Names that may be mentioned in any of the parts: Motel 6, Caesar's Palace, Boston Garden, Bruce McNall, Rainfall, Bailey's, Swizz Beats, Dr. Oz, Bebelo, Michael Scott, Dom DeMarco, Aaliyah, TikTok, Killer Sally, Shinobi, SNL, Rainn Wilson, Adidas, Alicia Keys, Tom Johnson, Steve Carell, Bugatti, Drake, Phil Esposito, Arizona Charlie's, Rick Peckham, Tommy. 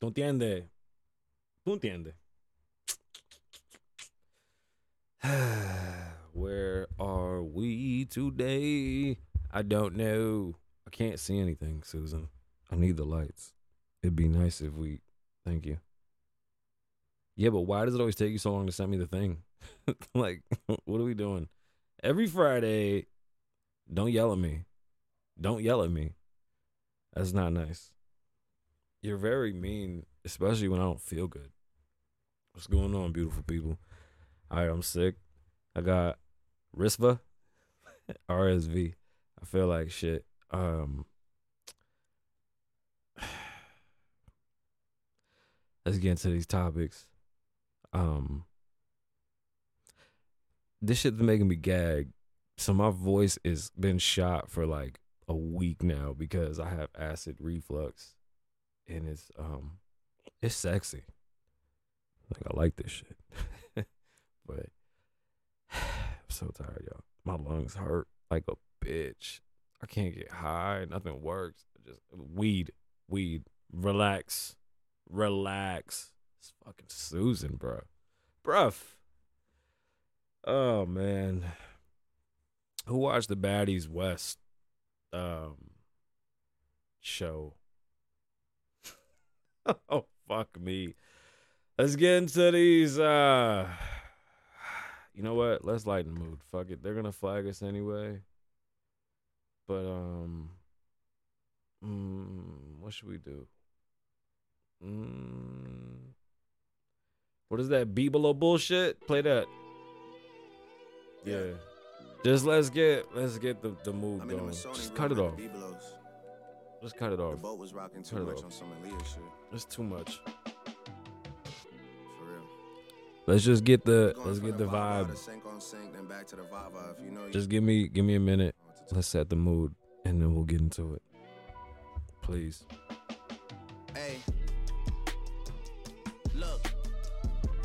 ¿Tú entiendes? ¿Tú entiendes? Where are we today? I don't know. I can't see anything, Susan. I need the lights. It'd be nice if we... Thank you. Yeah, but why does it always take you so long to send me the thing? Like, what are we doing? Every Friday, don't yell at me. Don't yell at me. That's not nice. You're very mean, especially when I don't feel good. What's going on, beautiful people? All right, I'm sick. I got RSV. RSV. I feel like shit. Let's get into these topics. This shit's making me gag. So my voice has been shot for like a week now because I have acid reflux, and it's sexy. Like, I like this shit, but I'm so tired, y'all. My lungs hurt like a bitch. I can't get high. Nothing works. Just weed. Relax. It's fucking Susan, bro. Bruh. Oh, man. Who watched the Baddies West show? Oh, fuck me. Let's get into these. You know what? Let's lighten the mood. Fuck it. They're going to flag us anyway. But, what should we do? What is that Bebelo bullshit? Play that. Yeah. Just let's get the move going. Just cut it off. Just cut it off. The boat was rocking too much on some Aaliyah shit. That's too much. For real. Let's get the vibe. Just give me a minute. Let's set the mood and then we'll get into it. Please. Hey. Look,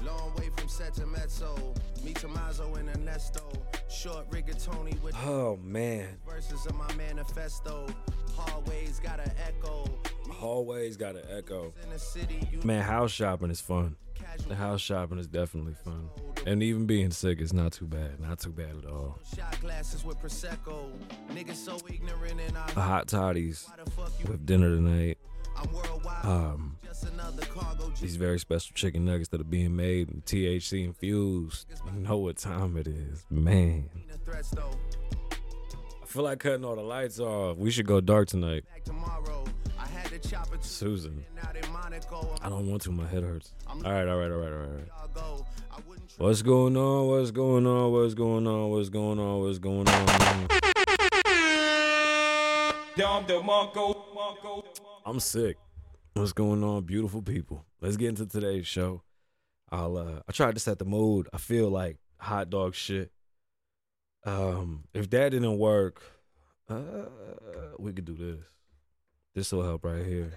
long way from Setamezzo, me Tomazo and Ernesto, short rigatoni with oh man verses of my manifesto. Hallways gotta echo. Man, house shopping is fun. The house shopping is definitely fun. And even being sick is not too bad. Not too bad at all. The hot toddies with dinner tonight. These very special chicken nuggets that are being made and THC infused. You know what time it is, man. I feel like cutting all the lights off. We should go dark tonight. Susan, I don't want to. My head hurts. All right. What's going on? I'm sick. What's going on, beautiful people? Let's get into today's show. I tried to set the mood. I feel like hot dog shit. If that didn't work, we could do this. This will help right here.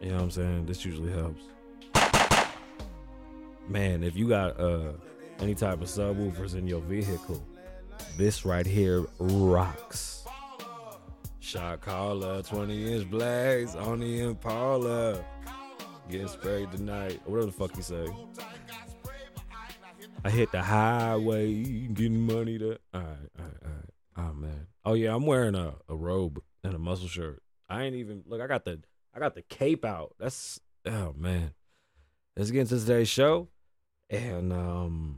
You know what I'm saying? This usually helps. Man, if you got any type of subwoofers in your vehicle, this right here rocks. Shot caller, 20-inch blacks on the Impala. Getting sprayed tonight. Whatever the fuck you say. I hit the highway, getting money to... All right. Oh, man. Oh, yeah, I'm wearing a robe and a muscle shirt. I ain't even... Look, I got the cape out. That's... Oh, man. Let's get into today's show. And,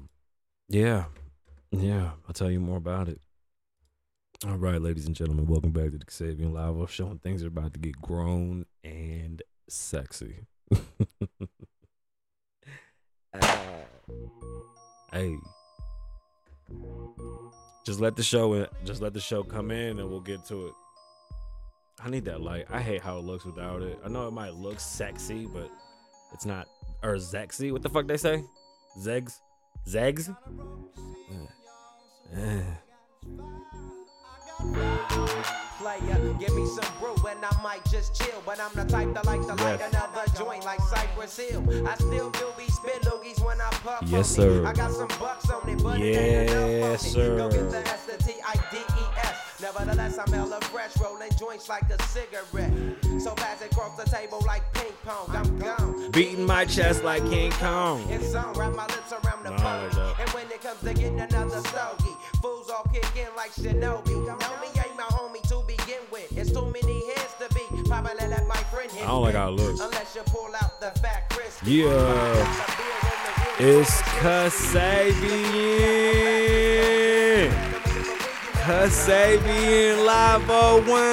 Yeah. I'll tell you more about it. All right, ladies and gentlemen, welcome back to the Kasabian Lavoe show, and things are about to get grown and sexy. Hey, just let the show come in, and we'll get to it. I need that light. I hate how it looks without it. I know it might look sexy, but it's not. Or zexy? What the fuck they say? Zegs? Player, give me some brew and I might just chill, but I'm the type that like to light another joint like Cypress Hill. I still do be spit loogies when I puff. Yes, sir. I got some bucks on it, but yes, sir. Go get the STIDES. Nevertheless, I'm hella fresh, rolling joints like a cigarette. So fast across the table like pink pound, I'm gone. Beating my chest like King Kong. It's on, wrap my lips around the phone. And when it comes to getting another stogie, fools all kicking like Shinobi. Tommy ain't my homie to begin with. It's too many heads to be. Probably let my friend hit. I don't like how it looks. Unless you pull out the fat crisp. Yeah. It's Kasabian. Kasabian Lavoe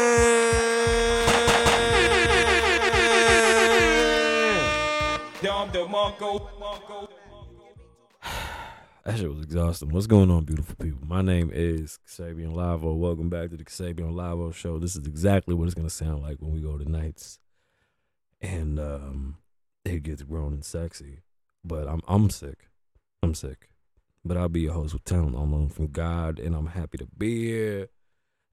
That shit was exhausting. What's going on, beautiful people? My name is Kasabian Lavoe. Welcome back to the Kasabian Lavoe Show. This is exactly what it's going to sound like when we go to nights. And it gets grown and sexy. But I'm sick. But I'll be your host with talent on loan from God, and I'm happy to be here.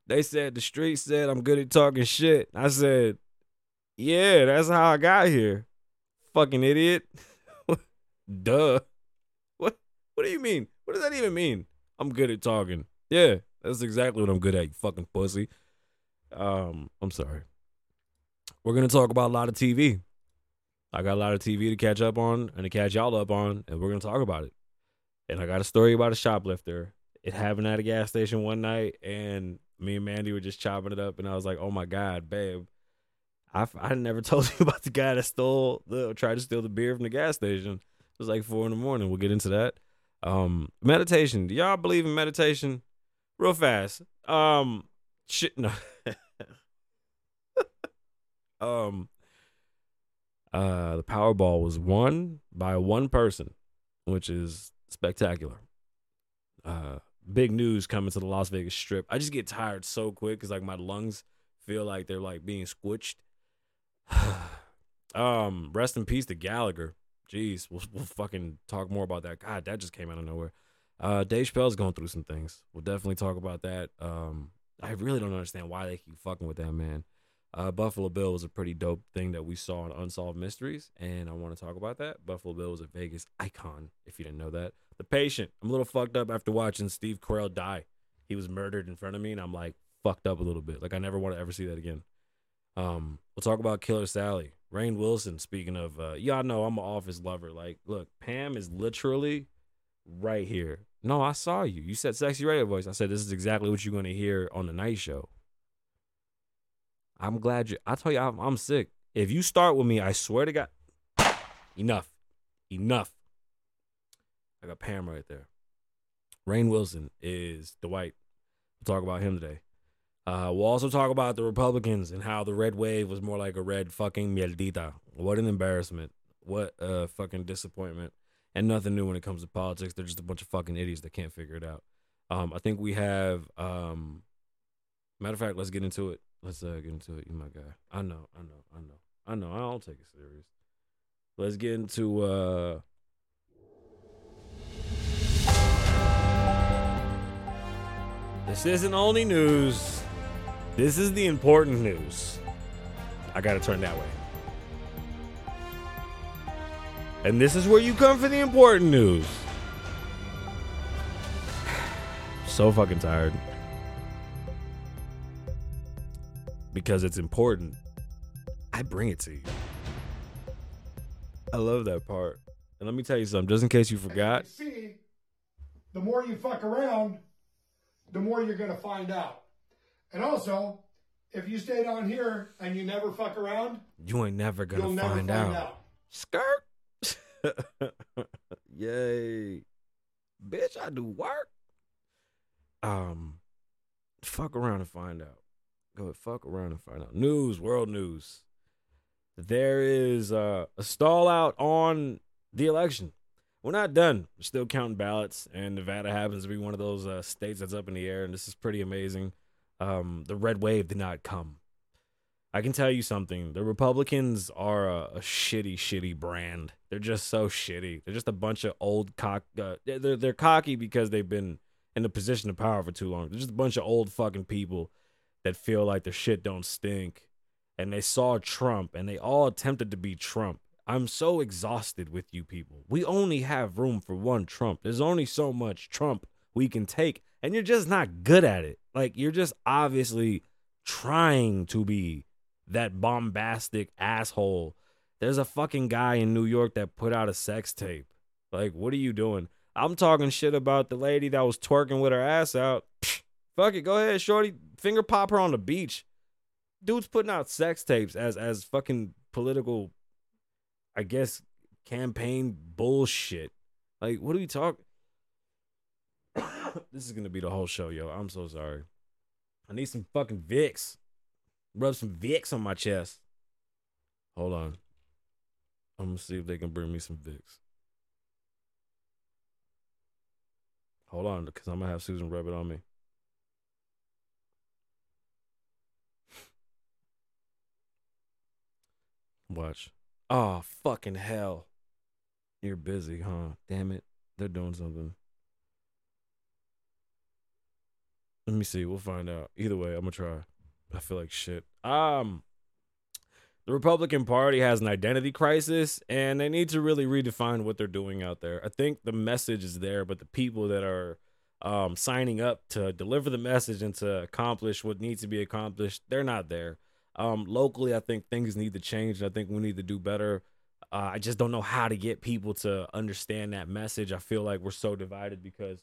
They said the street said I'm good at talking shit. I said, yeah, that's how I got here. Fucking idiot. Duh. What do you mean? What does that even mean? I'm good at talking. Yeah, that's exactly what I'm good at, you fucking pussy. I'm sorry. We're going to talk about a lot of TV. I got a lot of TV to catch up on and to catch y'all up on, and we're going to talk about it. And I got a story about a shoplifter. It happened at a gas station one night, and me and Mandy were just chopping it up, and I was like, oh, my God, babe. I never told you about the guy that tried to steal the beer from the gas station. It was like 4 in the morning. We'll get into that. Meditation. Do y'all believe in meditation? Real fast. No. The Powerball was won by one person, which is spectacular. Big news coming to the Las Vegas Strip. I just get tired so quick because like my lungs feel like they're like being squished. Rest in peace to Gallagher. Jeez, we'll fucking talk more about that. God, that just came out of nowhere. Dave Chappelle's going through some things. We'll definitely talk about that. I really don't understand why they keep fucking with that man. Buffalo Bill was a pretty dope thing that we saw in Unsolved Mysteries, and I want to talk about that. Buffalo Bill was a Vegas icon, if you didn't know that. The Patient. I'm a little fucked up after watching Steve Carell die. He was murdered in front of me, and I'm like fucked up a little bit. Like I never want to ever see that again. We'll talk about Killer Sally. Rainn Wilson, speaking of, y'all know I'm an office lover. Like, look, Pam is literally right here. No, I saw you. You said sexy radio voice. I said this is exactly what you're going to hear on the night show. I'm glad you. I tell you, I'm sick. If you start with me, I swear to God. Enough. I got Pam right there. Rainn Wilson is Dwight. We'll talk about him today. We'll also talk about the Republicans and how the red wave was more like a red fucking mierdita. What an embarrassment. What a fucking disappointment. And nothing new when it comes to politics. They're just a bunch of fucking idiots that can't figure it out. I think we have. Matter of fact, let's get into it. Let's get into it. You my guy. I know. I don't take it serious. Let's get into This isn't only news. This is the important news. I gotta turn that way. And this is where you come for the important news. So fucking tired. Because it's important, I bring it to you. I love that part. And let me tell you something, just in case you forgot. See, the more you fuck around, the more you're going to find out. And also, if you stayed on here and you never fuck around, you ain't never going to find out. Skirt. Yay. Bitch, I do work. Fuck around and find out. Go fuck around and find out. News, world news. There is a stall out on the election. We're not done. We're still counting ballots, and Nevada happens to be one of those states that's up in the air, and this is pretty amazing. The red wave did not come. I can tell you something. The Republicans are a shitty brand. They're just so shitty. They're just a bunch of old cock. They're cocky because they've been in the position of power for too long. They're just a bunch of old fucking people that feel like their shit don't stink, and they saw Trump, and they all attempted to be Trump. I'm so exhausted with you people. We only have room for one Trump. There's only so much Trump we can take, and you're just not good at it. Like, you're just obviously trying to be that bombastic asshole There's a fucking guy in New York that put out a sex tape. Like, what are you doing? I'm talking shit about the lady that was twerking with her ass out. Fuck it, go ahead, shorty. Finger pop her on the beach. Dude's putting out sex tapes as fucking political, I guess, campaign bullshit. Like, what are we talking? This is going to be the whole show, yo. I'm so sorry. I need some fucking Vicks. Rub some Vicks on my chest. Hold on. I'm going to see if they can bring me some Vicks. Hold on, because I'm going to have Susan rub it on me. Watch. Oh, fucking hell. You're busy, huh? Damn it. They're doing something. Let me see. We'll find out. Either way, I'm going to try. I feel like shit. The Republican Party has an identity crisis, and they need to really redefine what they're doing out there. I think the message is there, but the people that are signing up to deliver the message and to accomplish what needs to be accomplished, they're not there. Locally, I think things need to change, and I think we need to do better. I just don't know how to get people to understand that message. I feel like we're so divided because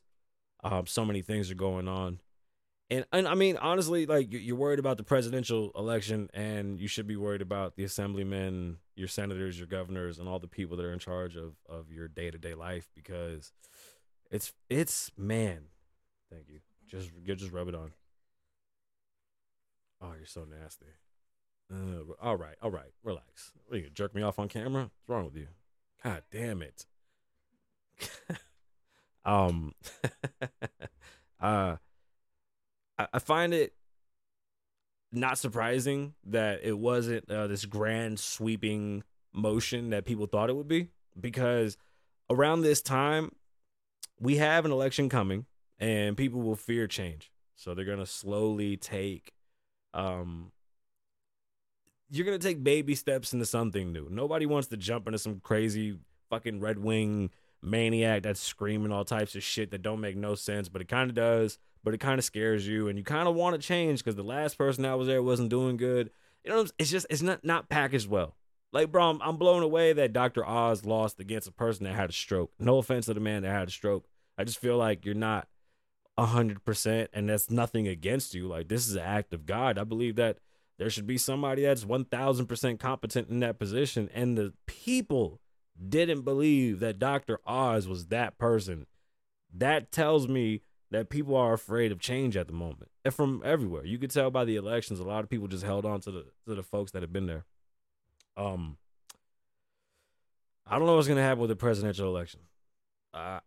so many things are going on. And I mean, honestly, like, you're worried about the presidential election, and you should be worried about the assemblymen, your senators, your governors, and all the people that are in charge of your day-to-day life, because it's man. Thank you. Just rub it on. Oh, you're so nasty. All right. Relax. What, you jerk me off on camera? What's wrong with you? God damn it. I find it not surprising that it wasn't this grand sweeping motion that people thought it would be, because around this time we have an election coming and people will fear change. So they're going to slowly take, you're going to take baby steps into something new. Nobody wants to jump into some crazy fucking red wing maniac that's screaming all types of shit that don't make no sense, but it kind of does. But it kind of scares you, and you kind of want to change because the last person that was there wasn't doing good. You know, it's just, it's not packaged well. Like, bro, I'm blown away that Dr. Oz lost against a person that had a stroke. No offense to the man that had a stroke. I just feel like you're not 100%, and that's nothing against you. Like, this is an act of God. I believe that there should be somebody that's 1,000% competent in that position, and the people didn't believe that Dr. Oz was that person. That tells me that people are afraid of change at the moment, and from everywhere. You could tell by the elections, a lot of people just held on to the folks that have been there. I don't know what's going to happen with the presidential election.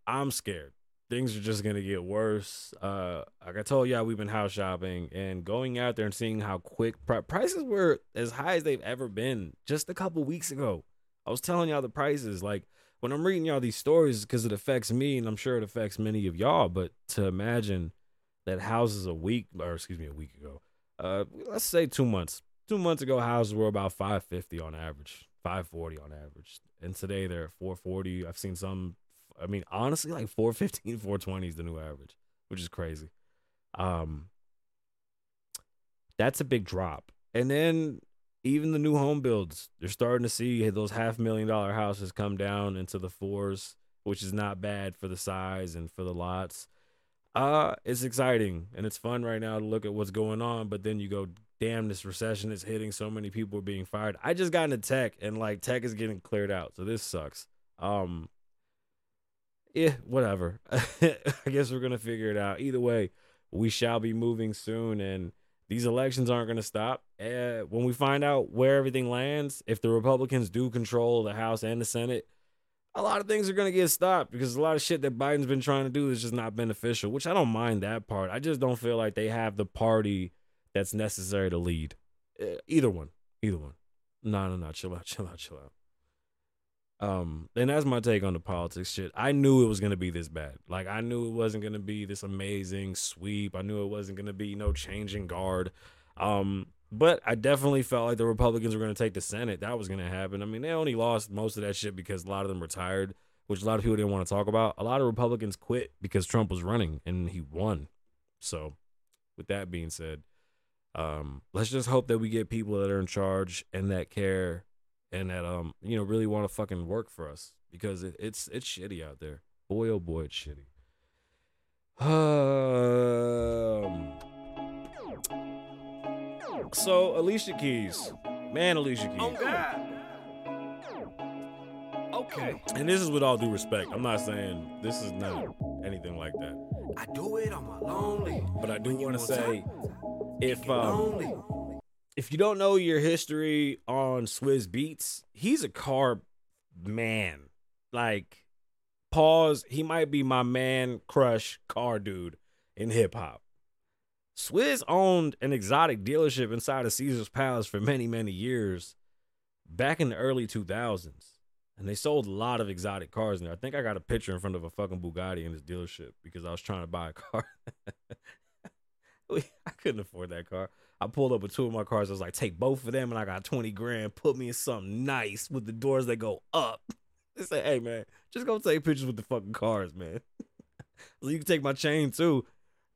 I'm scared. Things are just going to get worse. Like I told y'all, we've been house shopping and going out there and seeing how quick prices were as high as they've ever been just a couple weeks ago. I was telling y'all the prices, like, when I'm reading y'all these stories, because it affects me, and I'm sure it affects many of y'all, but to imagine that houses a week ago, let's say 2 months. 2 months ago, houses were about $550 on average, $540 on average. And today they're at $440. I've seen some, I mean, honestly, like $415, $420 is the new average, which is crazy. That's a big drop. And then even the new home builds, you're starting to see those $500,000 houses come down into the fours, which is not bad for the size and for the lots. It's exciting and it's fun right now to look at what's going on, but then you go, damn, this recession is hitting. So many people are being fired. I just got into tech, and like, tech is getting cleared out, so this sucks. Yeah, whatever. I guess we're going to figure it out. Either way, we shall be moving soon, and these elections aren't going to stop. When we find out where everything lands, if the Republicans do control the House and the Senate, a lot of things are going to get stopped, because a lot of shit that Biden's been trying to do is just not beneficial, which I don't mind that part. I just don't feel like they have the party that's necessary to lead. Either one. No. Chill out. And that's my take on the politics shit. I knew it was going to be this bad. Like, I knew it wasn't going to be this amazing sweep. I knew it wasn't going to be no changing guard. But I definitely felt like the Republicans were going to take the Senate. That was going to happen. I mean, they only lost most of that shit because a lot of them retired, which a lot of people didn't want to talk about. A lot of Republicans quit because Trump was running and he won. So with that being said, let's just hope that we get people that are in charge and that care and that you know, really want to fucking work for us, because it's shitty out there. Boy, oh boy, it's shitty. So Alicia Keys, man, Alicia Keys. Oh God. Okay. And this is with all due respect. I'm not saying this is not anything like that. I do it on my lonely. But I do want to say, if you don't know your history on Swizz Beats, he's a car man. Like, pause. He might be my man crush car dude in hip hop. Swizz owned an exotic dealership inside of Caesar's Palace for many, many years back in the early 2000s. And they sold a lot of exotic cars in there. I think I got a picture in front of a fucking Bugatti in his dealership because I was trying to buy a car. I couldn't afford that car. I pulled up with two of my cars. I was like, take both of them and I got 20 grand. Put me in something nice with the doors that go up. They say, hey, man, just go take pictures with the fucking cars, man. So you can take my chain, too.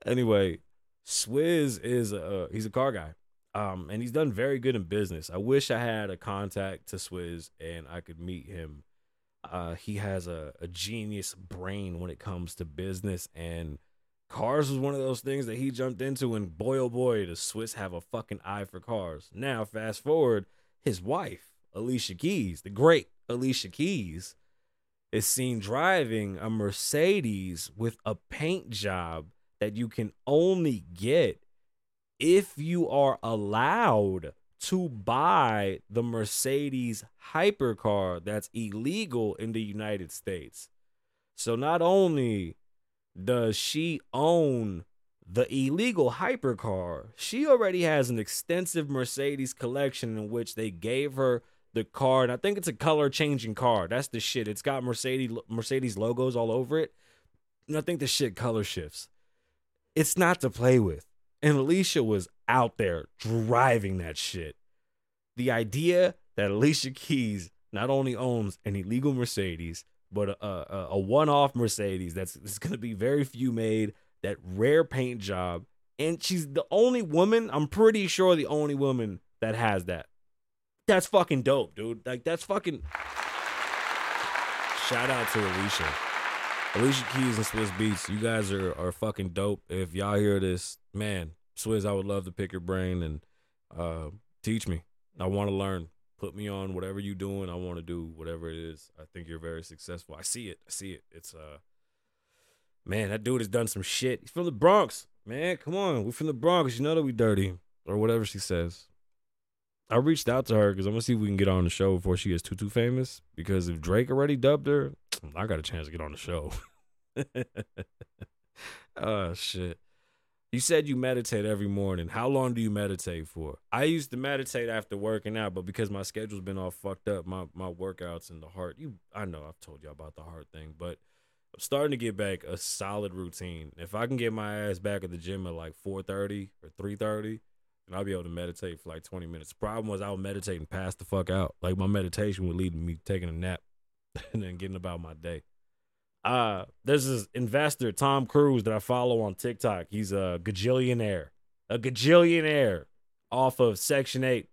Anyway, Swizz is he's a car guy. And he's done very good in business. I wish I had a contact to Swizz and I could meet him. He has a genius brain when it comes to business, and cars was one of those things that he jumped into, and boy, oh boy, does Swizz have a fucking eye for cars. Now, fast forward, his wife, Alicia Keys, the great Alicia Keys, is seen driving a Mercedes with a paint job that you can only get if you are allowed to buy the Mercedes hypercar that's illegal in the United States. So not only does she own the illegal hypercar, she already has an extensive Mercedes collection in which they gave her the car. And I think it's a color changing car. That's the shit. It's got Mercedes logos all over it. And I think the shit color shifts. It's not to play with. And Alicia was out there driving that shit. The idea that Alicia Keys not only owns an illegal Mercedes, but a one-off Mercedes that's going to be very few made, that rare paint job, and she's the only woman, I'm pretty sure the only woman that has that. That's fucking dope, dude. Like, that's fucking... Shout out to Alicia. Alicia Keys and Swizz Beats, you guys are fucking dope. If y'all hear this, man, Swizz, I would love to pick your brain and teach me. I want to learn. Put me on whatever you're doing. I want to do whatever it is. I think you're very successful. I see it. It's, man, that dude has done some shit. He's from the Bronx, man. Come on. We're from the Bronx. You know that we dirty or whatever she says. I reached out to her because I'm going to see if we can get on the show before she gets too famous, because if Drake already dubbed her, I got a chance to get on the show. Oh, shit. You said you meditate every morning. How long do you meditate for? I used to meditate after working out, but because my schedule's been all fucked up, my workouts and the heart, I know I've told y'all about the heart thing, but I'm starting to get back a solid routine. If I can get my ass back at the gym at like 4:30 or 3:30, and I'll be able to meditate for like 20 minutes. The problem was I would meditate and pass the fuck out. Like, my meditation would lead to me taking a nap and then getting about my day. There's this investor, Tom Cruise, that I follow on TikTok. He's a gajillionaire off of Section 8.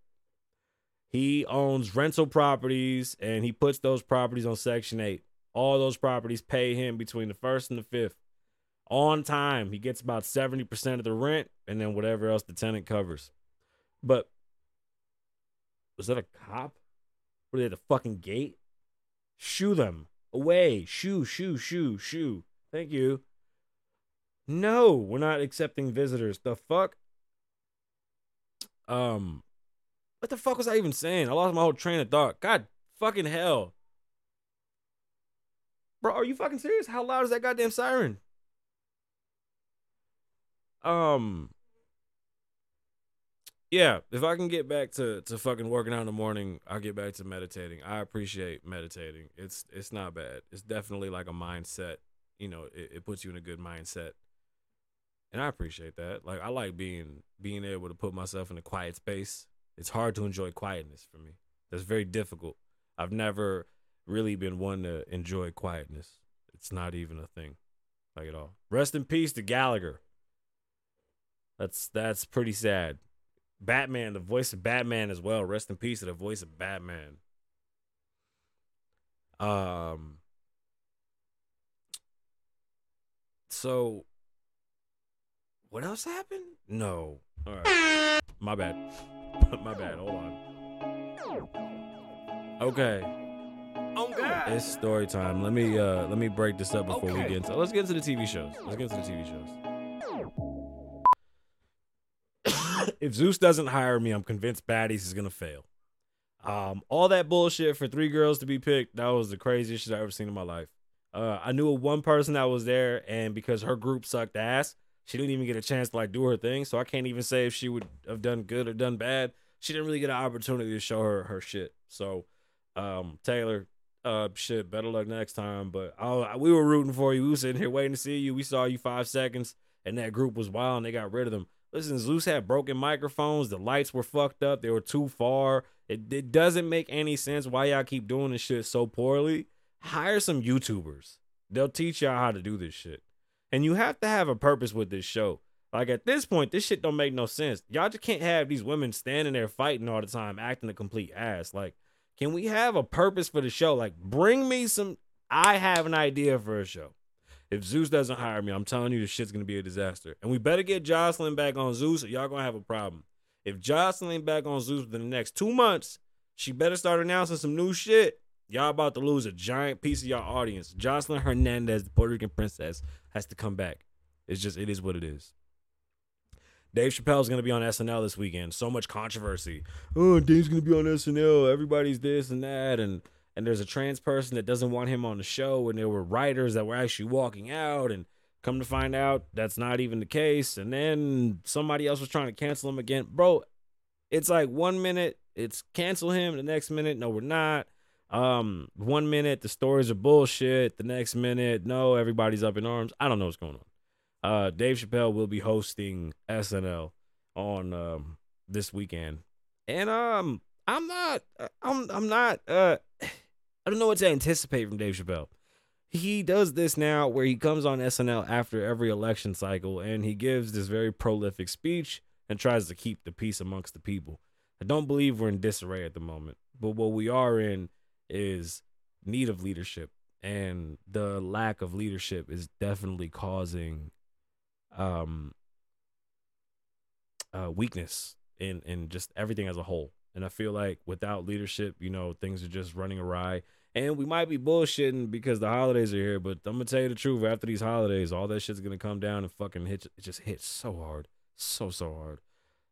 He owns rental properties, and he puts those properties on Section 8. All those properties pay him between the 1st and the 5th. On time, he gets about 70% of the rent, and then whatever else the tenant covers. But was that a cop? Were they at the fucking gate? Shoo them away. Shoo. Thank you. No, we're not accepting visitors. The fuck? What the fuck was I even saying? I lost my whole train of thought. God fucking hell. Bro, are you fucking serious? How loud is that goddamn siren? Yeah, if I can get back to fucking working out in the morning, I'll get back to meditating. I appreciate meditating. It's not bad. It's definitely like a mindset. You know, it puts you in a good mindset. And I appreciate that. Like, I like being able to put myself in a quiet space. It's hard to enjoy quietness for me. That's very difficult. I've never really been one to enjoy quietness. It's not even a thing, like, at all. Rest in peace to Gallagher. That's pretty sad. Batman, the voice of Batman as well. Rest in peace to the voice of Batman. So what else happened? No. All right. My bad. My bad. Hold on. Okay. Oh God. It's story time. Let me break this up before we get into. Let's get into the TV shows. If Zeus doesn't hire me, I'm convinced Baddies is gonna fail. All that bullshit for three girls to be picked, that was the craziest shit I've ever seen in my life. I knew of one person that was there, and because her group sucked ass, she didn't even get a chance to like do her thing. So I can't even say if she would have done good or done bad. She didn't really get an opportunity to show her shit. So, Taylor, shit, better luck next time. But we were rooting for you. We were sitting here waiting to see you. We saw you 5 seconds, and that group was wild, and they got rid of them. Listen, Zeus had broken microphones. The lights were fucked up. They were too far. It doesn't make any sense why y'all keep doing this shit so poorly. Hire some YouTubers. They'll teach y'all how to do this shit. And you have to have a purpose with this show. Like, at this point, this shit don't make no sense. Y'all just can't have these women standing there fighting all the time, acting a complete ass. Like, can we have a purpose for the show? Like, bring me some... I have an idea for a show. If Zeus doesn't hire me, I'm telling you, this shit's going to be a disaster. And we better get Jocelyn back on Zeus, or y'all going to have a problem. If Jocelyn back on Zeus within the next 2 months, she better start announcing some new shit. Y'all about to lose a giant piece of y'all audience. Jocelyn Hernandez, the Puerto Rican princess, has to come back. It is what it is. Dave Chappelle's going to be on SNL this weekend. So much controversy. Oh, Dave's going to be on SNL. Everybody's this and that, and there's a trans person that doesn't want him on the show, and there were writers that were actually walking out, and come to find out that's not even the case, and then somebody else was trying to cancel him again. Bro, it's like 1 minute, it's cancel him, the next minute, no, we're not. 1 minute, the stories are bullshit, the next minute, no, everybody's up in arms. I don't know what's going on. Dave Chappelle will be hosting SNL on this weekend, and I'm not I don't know what to anticipate from Dave Chappelle. He does this now where he comes on SNL after every election cycle and he gives this very prolific speech and tries to keep the peace amongst the people. I don't believe we're in disarray at the moment, but what we are in is need of leadership, and the lack of leadership is definitely causing weakness in just everything as a whole. And I feel like without leadership, you know, things are just running awry. And we might be bullshitting because the holidays are here, but I'm going to tell you the truth. After these holidays, all that shit's going to come down and fucking hit. It just hits so hard. So hard.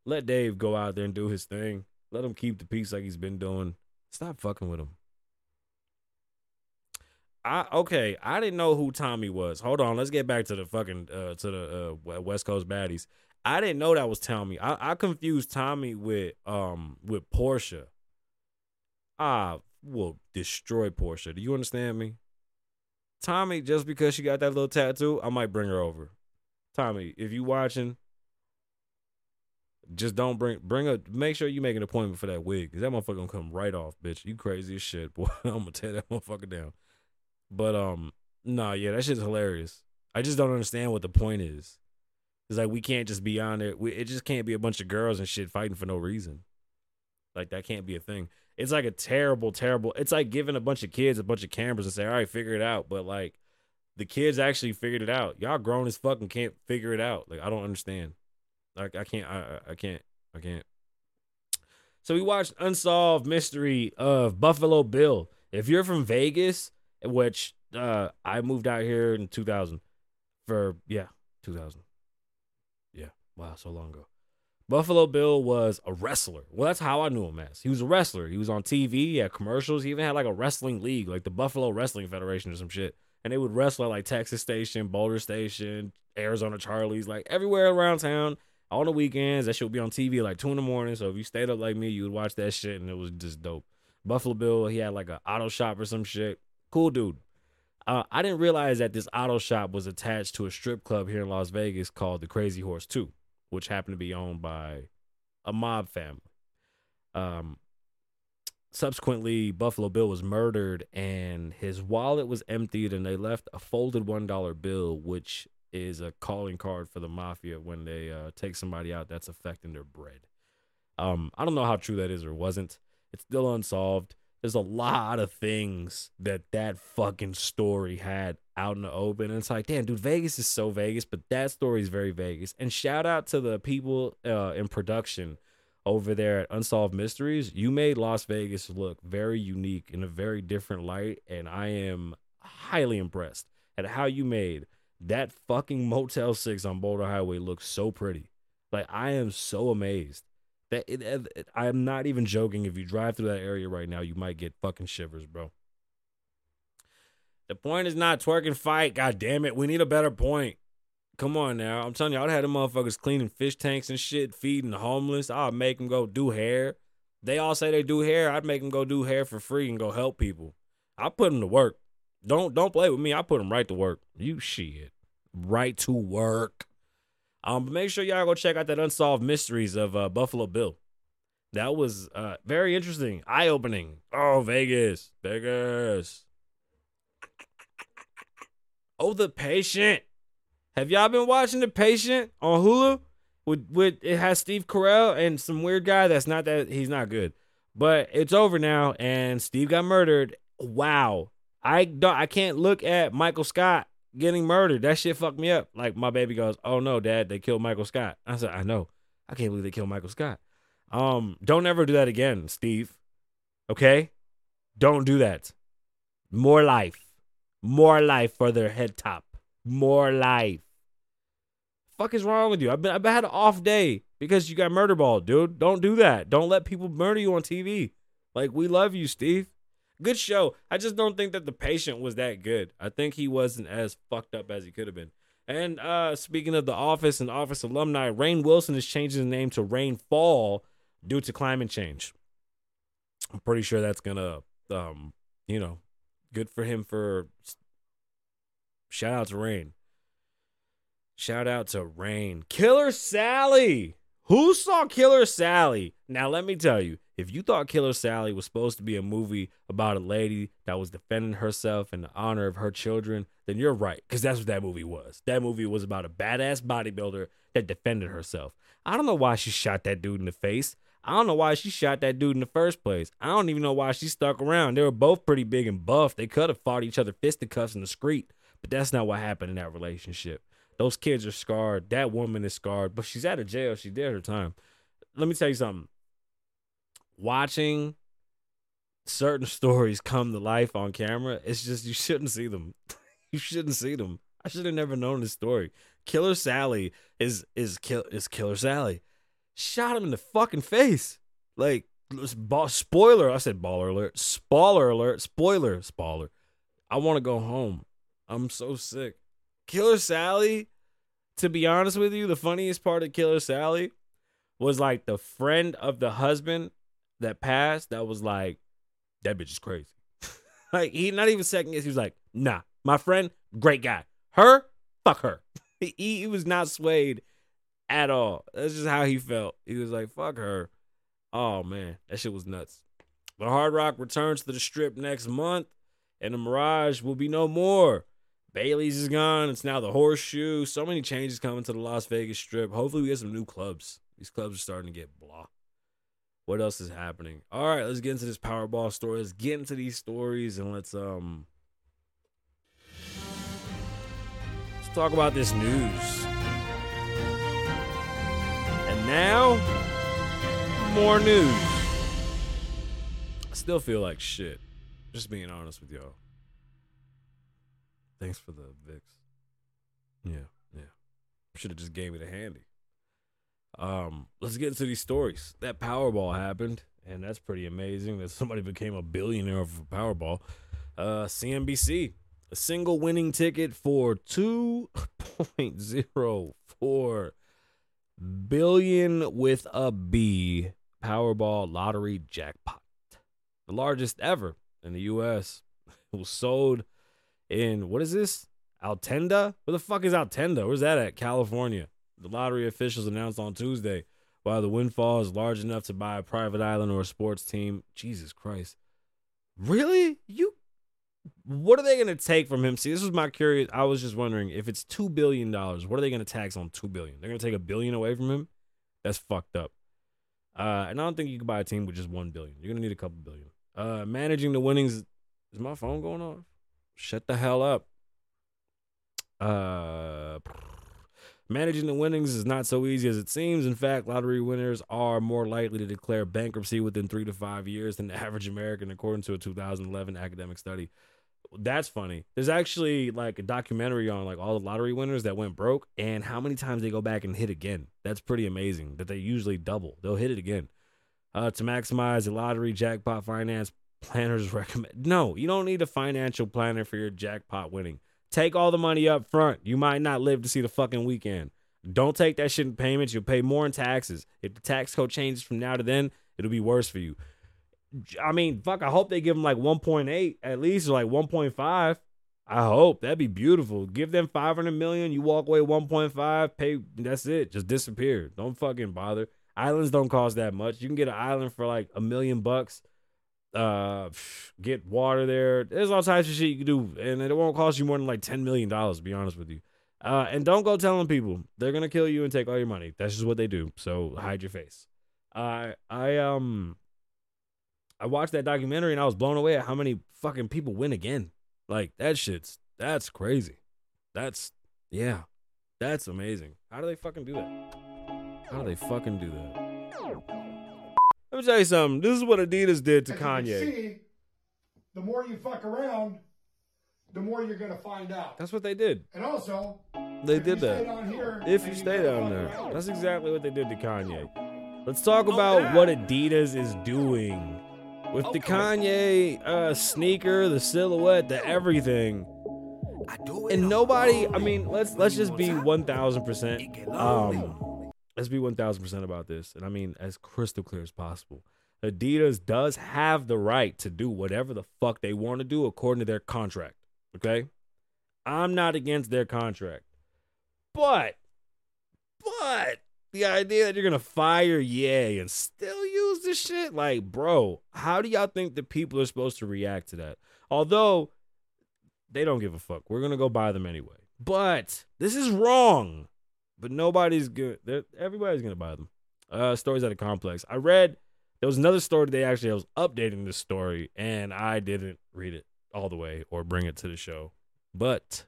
Let Dave go out there and do his thing. Let him keep the peace like he's been doing. Stop fucking with him. I didn't know who Tommy was. Hold on. Let's get back to the fucking, West Coast Baddies. I didn't know that was Tommy. I confused Tommy with Portia. I will destroy Portia. Do you understand me? Tommy, just because she got that little tattoo, I might bring her over. Tommy, if you watching, just don't bring up. Make sure you make an appointment for that wig, because that motherfucker gonna come right off, bitch. You crazy as shit, boy. I'm gonna tear that motherfucker down. But that shit's hilarious. I just don't understand what the point is. It's like, we can't just be on it. It just can't be a bunch of girls and shit fighting for no reason. Like, that can't be a thing. It's like a terrible. It's like giving a bunch of kids a bunch of cameras and say, all right, figure it out. But, like, the kids actually figured it out. Y'all grown as fucking can't figure it out. Like, I don't understand. Like, I can't. So we watched Unsolved Mystery of Buffalo Bill. If you're from Vegas, which I moved out here in 2000. Wow, so long ago. Buffalo Bill was a wrestler. Well, that's how I knew him as. He was a wrestler. He was on TV, he had commercials. He even had like a wrestling league, like the Buffalo Wrestling Federation or some shit. And they would wrestle at like Texas Station, Boulder Station, Arizona Charlie's, like everywhere around town. On the weekends, that shit would be on TV at like 2 in the morning. So if you stayed up like me, you would watch that shit, and it was just dope. Buffalo Bill, he had like an auto shop or some shit. Cool dude. I didn't realize that this auto shop was attached to a strip club here in Las Vegas called the Crazy Horse 2. Which happened to be owned by a mob family. Subsequently, Buffalo Bill was murdered, and his wallet was emptied, and they left a folded $1 bill, which is a calling card for the mafia when they take somebody out that's affecting their bread. I don't know how true that is or wasn't. It's still unsolved. There's a lot of things that fucking story had out in the open. And it's like, damn, dude, Vegas is so Vegas, but that story is very Vegas. And shout out to the people in production over there at Unsolved Mysteries. You made Las Vegas look very unique in a very different light. And I am highly impressed at how you made that fucking Motel 6 on Boulder Highway look so pretty. Like, I am so amazed. I'm not even joking. If you drive through that area right now, you might get fucking shivers, bro. The point is not twerk and fight. God damn it. We need a better point. Come on now. I'm telling you, I'd have them motherfuckers cleaning fish tanks and shit, feeding the homeless. I'd make them go do hair. They all say they do hair. I'd make them go do hair for free and go help people. I put them to work. Don't play with me. I put them right to work. You shit. Right to work. But make sure y'all go check out that Unsolved Mysteries of Buffalo Bill. That was very interesting, eye-opening. Oh, Vegas. Oh, The Patient. Have y'all been watching The Patient on Hulu? With it has Steve Carell and some weird guy he's not good. But it's over now, and Steve got murdered. Wow. I can't look at Michael Scott getting murdered. That shit fucked me up. Like, my baby goes, "Oh no, Dad, they killed Michael Scott." I said, "I know. I can't believe they killed Michael Scott." Don't ever do that again, Steve. Okay? Don't do that. More life. More life for their head top. More life. Fuck is wrong with you? I've had an off day because you got murder ball, dude. Don't do that. Don't let people murder you on TV. Like, we love you, Steve. Good show. I just don't think that The Patient was that good. I think he wasn't as fucked up as he could have been. And speaking of The Office and Office alumni, Rainn Wilson is changing his name to Rainfall due to climate change. I'm pretty sure that's going to, good for him for... Shout out to Rainn. Killer Sally! Who saw Killer Sally? Now, let me tell you. If you thought Killer Sally was supposed to be a movie about a lady that was defending herself in the honor of her children, then you're right, because that's what that movie was. That movie was about a badass bodybuilder that defended herself. I don't know why she shot that dude in the face. I don't know why she shot that dude in the first place. I don't even know why she stuck around. They were both pretty big and buff. They could have fought each other fisticuffs in the street, but that's not what happened in that relationship. Those kids are scarred. That woman is scarred, but she's out of jail. She did her time. Let me tell you something. Watching certain stories come to life on camera, it's just, you shouldn't see them. You shouldn't see them. I should have never known this story. Killer Sally is Killer Sally. Shot him in the fucking face. Like, spoiler. I said baller alert. Spoiler alert. Spoiler. I want to go home. I'm so sick. Killer Sally, to be honest with you, the funniest part of Killer Sally was like the friend of the husband that passed, that was like, that bitch is crazy. Like, he not even second guess. He was like, nah, my friend, great guy. Her, fuck her. He was not swayed at all. That's just how he felt. He was like, fuck her. Oh, man, that shit was nuts. The Hard Rock returns to the Strip next month, and the Mirage will be no more. Bailey's is gone. It's now the Horseshoe. So many changes coming to the Las Vegas Strip. Hopefully we get some new clubs. These clubs are starting to get blah. What else is happening? All right, let's get into this Powerball story. Let's get into these stories, and let's talk about this news. And now, more news. I still feel like shit. Just being honest with y'all. Thanks for the Vicks. Yeah. Should have just gave me the handy. Let's get into these stories. That Powerball happened, and that's pretty amazing that somebody became a billionaire for Powerball. CNBC, a single winning ticket for $2.04 billion with a B Powerball lottery jackpot. The largest ever in the U.S. It was sold in, what is this? Altadena? Where the fuck is Altadena? Where's that at? California. The lottery officials announced on Tuesday, while the windfall is large enough to buy a private island or a sports team. Jesus Christ. Really? What are they going to take from him? See, this was my curious. I was just wondering, if it's $2 billion, what are they going to tax on $2 billion? They're going to take $1 billion away from him? That's fucked up. And I don't think you can buy a team with just $1 billion. You're going to need a couple billion. Managing the winnings. Is my phone going off? Shut the hell up. Managing the winnings is not so easy as it seems. In fact, lottery winners are more likely to declare bankruptcy within 3 to 5 years than the average American, according to a 2011 academic study. That's funny. There's actually like a documentary on like all the lottery winners that went broke and how many times they go back and hit again. That's pretty amazing that they usually double. They'll hit it again. To maximize the lottery jackpot, finance planners recommend. No, you don't need a financial planner for your jackpot winning. Take all the money up front. You might not live to see the fucking weekend. Don't take that shit in payments. You'll pay more in taxes. If the tax code changes from now to then, it'll be worse for you. I mean, fuck, I hope they give them like 1.8 at least, or like 1.5. I hope. That'd be beautiful. Give them 500 million. You walk away 1.5, pay. That's it. Just disappear. Don't fucking bother. Islands don't cost that much. You can get an island for like $1 million. Get water there. There's all types of shit you can do, and it won't cost you more than like $10 million, to be honest with you. And don't go telling people. They're going to kill you and take all your money. That's just what they do, so hide your face. I watched that documentary, and I was blown away at how many fucking people win again. Like, that's crazy. That's amazing. How do they fucking do that? Let me tell you something. This is what Adidas did to Kanye. As you can see, the more you fuck around, the more you're going to find out. That's what they did. And also, they did that. If you stay down there. That's exactly what they did to Kanye. Let's talk about what Adidas is doing. With the Kanye sneaker, the silhouette, the everything. And nobody, I mean, let's just be 1,000%. Let's be 1,000% about this. And I mean, as crystal clear as possible. Adidas does have the right to do whatever the fuck they want to do according to their contract. Okay? I'm not against their contract. But the idea that you're going to fire Ye and still use this shit? Like, bro, how do y'all think the people are supposed to react to that? Although, they don't give a fuck. We're going to go buy them anyway. But this is wrong. But nobody's good. Everybody's going to buy them. Stories at a complex. I read, there was another story today, actually, I was updating this story, and I didn't read it all the way or bring it to the show. But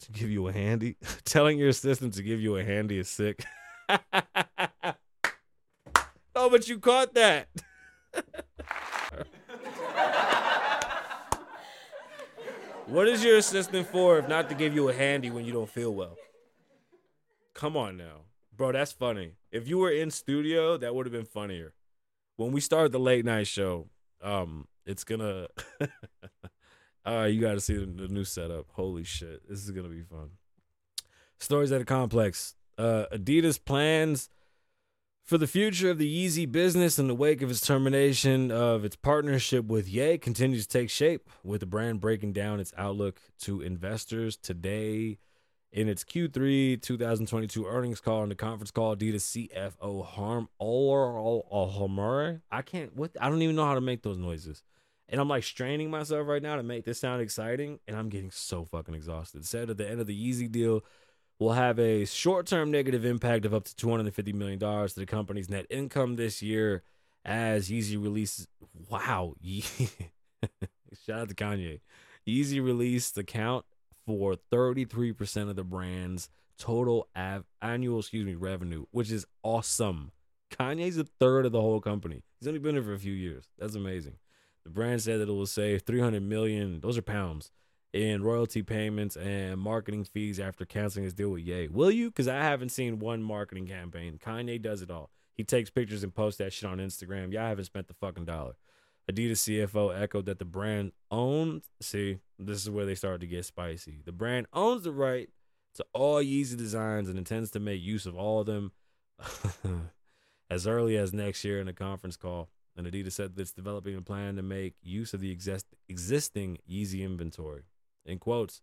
to give you a handy, telling your assistant to give you a handy is sick. Oh, but you caught that. What is your assistant for if not to give you a handy when you don't feel well? Come on now. Bro, that's funny. If you were in studio, that would have been funnier. When we start the late night show, it's gonna you gotta see the new setup. Holy shit. This is gonna be fun. Stories at a complex. Adidas plans for the future of the Yeezy business in the wake of its termination of its partnership with Ye continues to take shape, with the brand breaking down its outlook to investors today. In its Q3 2022 earnings call and the conference call, Adidas CFO Harm Ohlmeyer. I don't even know how to make those noises. And I'm like straining myself right now to make this sound exciting, and I'm getting so fucking exhausted. Said at the end of the Yeezy deal will have a short-term negative impact of up to $250 million to the company's net income this year as Yeezy releases... Wow. Shout out to Kanye. Yeezy released the count for 33% of the brand's total annual revenue, which is awesome. Kanye's a third of the whole company. He's only been here for a few years. That's amazing. The brand said that it will save $300 million. Those are pounds. In royalty payments and marketing fees after canceling his deal with Ye. Will you? Because I haven't seen one marketing campaign. Kanye does it all. He takes pictures and posts that shit on Instagram. Y'all haven't spent the fucking dollar. Adidas CFO echoed that the brand owns... See, this is where they started to get spicy. The brand owns the right to all Yeezy designs and intends to make use of all of them as early as next year in a conference call. And Adidas said that it's developing a plan to make use of the existing Yeezy inventory. In quotes,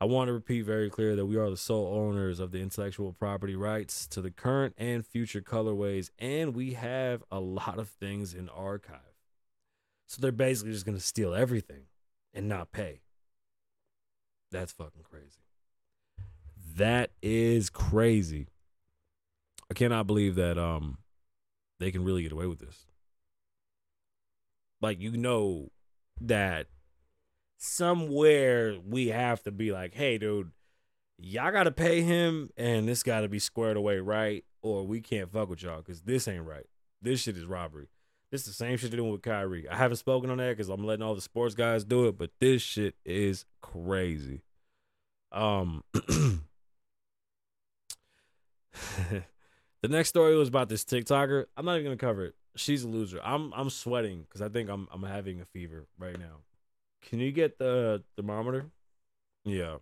I want to repeat very clear that we are the sole owners of the intellectual property rights to the current and future colorways, and we have a lot of things in archive. So they're basically just going to steal everything and not pay. That's fucking crazy. That is crazy. I cannot believe that they can really get away with this. like, you know that somewhere we have to be like, hey, dude, y'all got to pay him and this got to be squared away right, or we can't fuck with y'all because this ain't right. This shit is robbery. This is the same shit they're doing with Kyrie. I haven't spoken on that because I'm letting all the sports guys do it, but this shit is crazy. The next story was about this TikToker. I'm not even gonna cover it. She's a loser. I'm sweating because I think I'm having a fever right now. Can you get the thermometer? Yeah.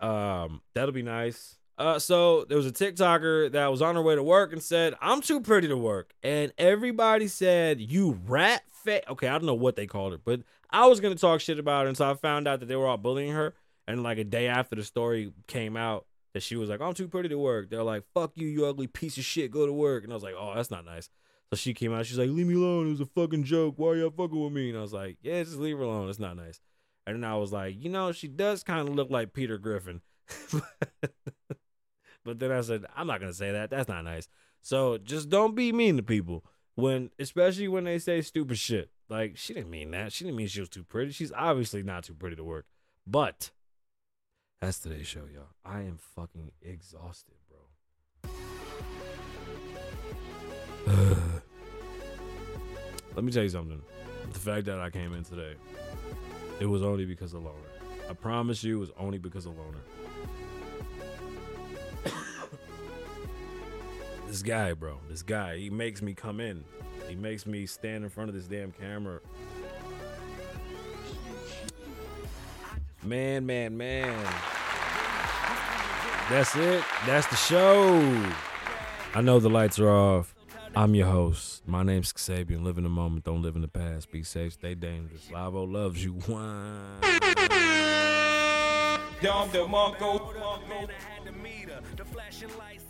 That'll be nice. So there was a TikToker that was on her way to work and said, "I'm too pretty to work," and everybody said, "You rat face." Okay, I don't know what they called her, but I was gonna talk shit about her, and so I found out that they were all bullying her. And like a day after the story came out that she was like, "I'm too pretty to work," they're like, "Fuck you, you ugly piece of shit. Go to work." And I was like, "Oh, that's not nice." So she came out. She's like, "Leave me alone. It was a fucking joke. Why are y'all fucking with me?" And I was like, "Yeah, just leave her alone. It's not nice." And then I was like, you know, she does kind of look like Peter Griffin. But then I said, I'm not going to say that. That's not nice. So just don't be mean to people, when, especially when they say stupid shit. Like, she didn't mean that. She didn't mean she was too pretty. She's obviously not too pretty to work. But that's today's show, y'all. I am fucking exhausted, bro. Let me tell you something. The fact that I came in today, it was only because of Loner. I promise you, it was only because of Loner. This guy, bro. This guy. He makes me come in. He makes me stand in front of this damn camera. Man. That's it. That's the show. I know the lights are off. I'm your host. My name's Kasabian. Live in the moment. Don't live in the past. Be safe. Stay dangerous. Lavoe loves you. One. Dom DeMarco. The flashing lights.